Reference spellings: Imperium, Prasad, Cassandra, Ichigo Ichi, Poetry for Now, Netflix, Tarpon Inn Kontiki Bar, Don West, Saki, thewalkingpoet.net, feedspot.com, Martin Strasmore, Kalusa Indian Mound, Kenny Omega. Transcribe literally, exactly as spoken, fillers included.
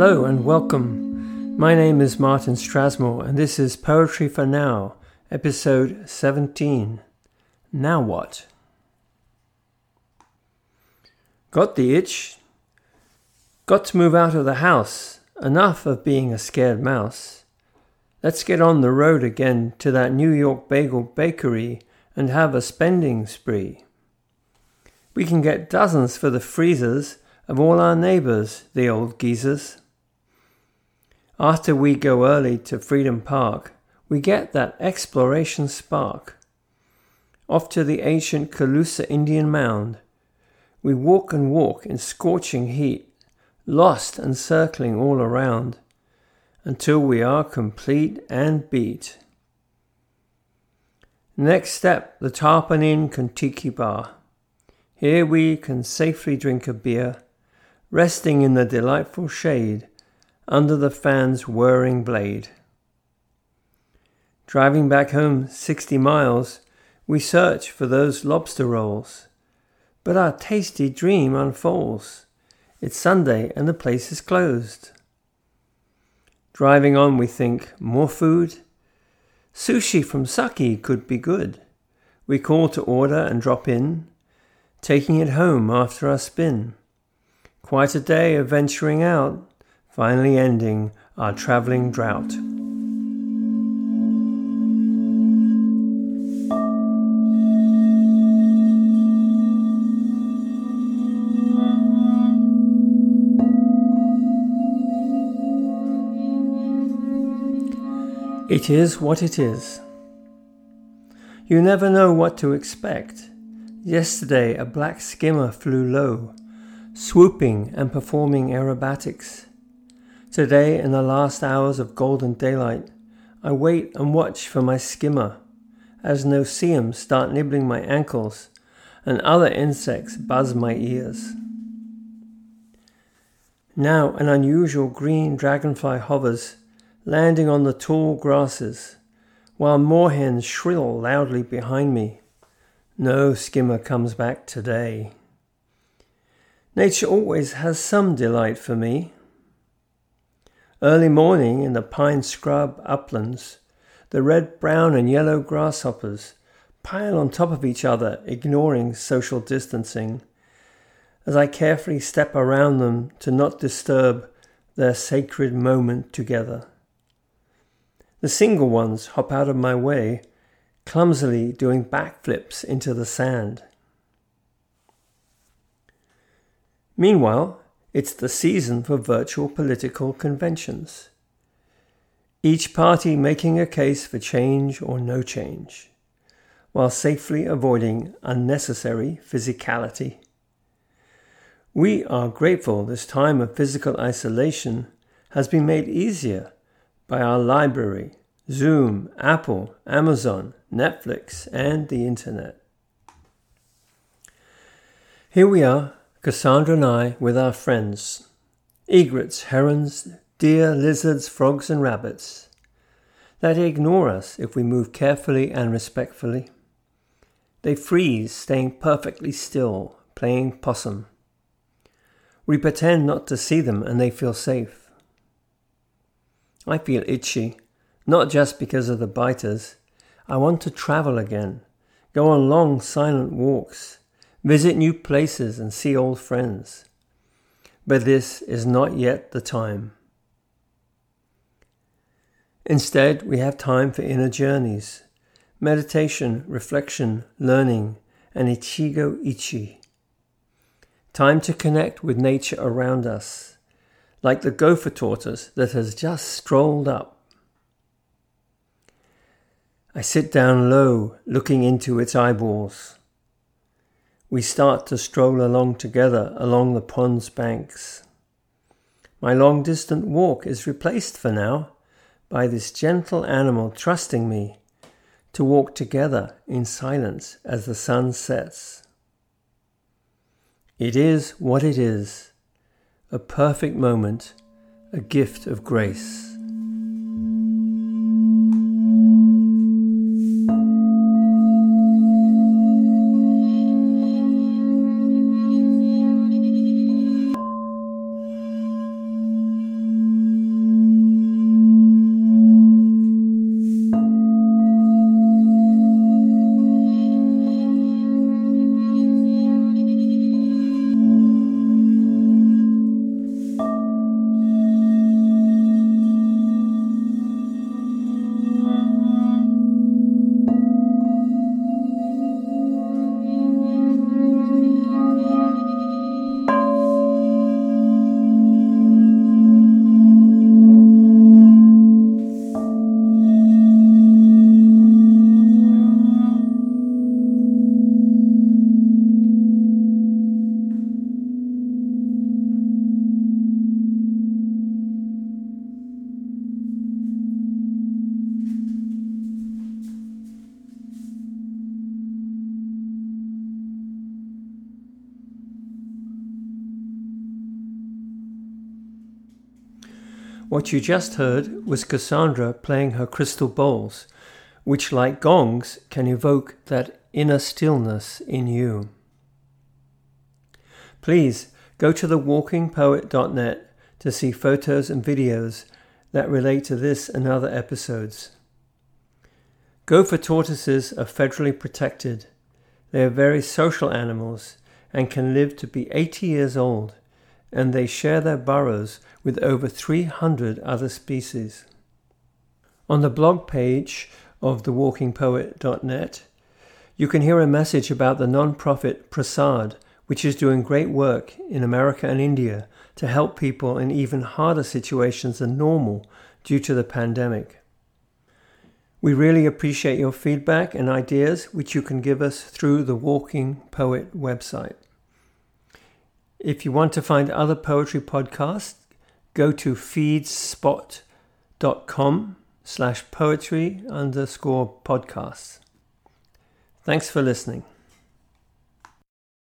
Hello and welcome. My name is Martin Strasmore and this is Poetry for Now, episode seventeen. Now what? Got the itch. Got to move out of the house. Enough of being a scared mouse. Let's get on the road again to that New York bagel bakery and have a spending spree. We can get dozens for the freezers of all our neighbours, the old geezers. After we go early to Freedom Park, we get that exploration spark. Off to the ancient Kalusa Indian Mound. We walk and walk in scorching heat, lost and circling all around, until we are complete and beat. Next step, the Tarpon Inn Kontiki Bar. Here we can safely drink a beer, resting in the delightful shade under the fan's whirring blade. Driving back home sixty miles, we search for those lobster rolls. But our tasty dream unfolds. It's Sunday and the place is closed. Driving on, we think, more food? Sushi from Saki could be good. We call to order and drop in, taking it home after our spin. Quite a day of venturing out, finally ending our travelling drought. It is what it is. You never know what to expect. Yesterday a black skimmer flew low, swooping and performing aerobatics. Today, in the last hours of golden daylight, I wait and watch for my skimmer, as no-see-ums start nibbling my ankles and other insects buzz my ears. Now an unusual green dragonfly hovers, landing on the tall grasses, while moorhens shrill loudly behind me. No skimmer comes back today. Nature always has some delight for me. Early morning in the pine scrub uplands, the red, brown and yellow grasshoppers pile on top of each other, ignoring social distancing, as I carefully step around them to not disturb their sacred moment together. The single ones hop out of my way, clumsily doing backflips into the sand. Meanwhile, it's the season for virtual political conventions. Each party making a case for change or no change, while safely avoiding unnecessary physicality. We are grateful this time of physical isolation has been made easier by our library, Zoom, Apple, Amazon, Netflix, and the internet. Here we are, Cassandra and I, with our friends. Egrets, herons, deer, lizards, frogs, and rabbits. They ignore us if we move carefully and respectfully. They freeze, staying perfectly still, playing possum. We pretend not to see them and they feel safe. I feel itchy, not just because of the biters. I want to travel again, go on long silent walks, visit new places and see old friends. But this is not yet the time. Instead, we have time for inner journeys, meditation, reflection, learning, and Ichigo Ichi. Time to connect with nature around us, like the gopher tortoise that has just strolled up. I sit down low, looking into its eyeballs. We start to stroll along together along the pond's banks. My long distant walk is replaced for now by this gentle animal trusting me to walk together in silence as the sun sets. It is what it is. A perfect moment, a gift of grace. What you just heard was Cassandra playing her crystal bowls, which, like gongs, can evoke that inner stillness in you. Please go to the walking poet dot net to see photos and videos that relate to this and other episodes. Gopher tortoises are federally protected. They are very social animals and can live to be eighty years old, and they share their burrows with over three hundred other species. On the blog page of the walking poet dot net, you can hear a message about the non-profit Prasad, which is doing great work in America and India to help people in even harder situations than normal due to the pandemic. We really appreciate your feedback and ideas, which you can give us through the Walking Poet website. If you want to find other poetry podcasts, go to feedspot.com slash poetry underscore podcasts. Thanks for listening.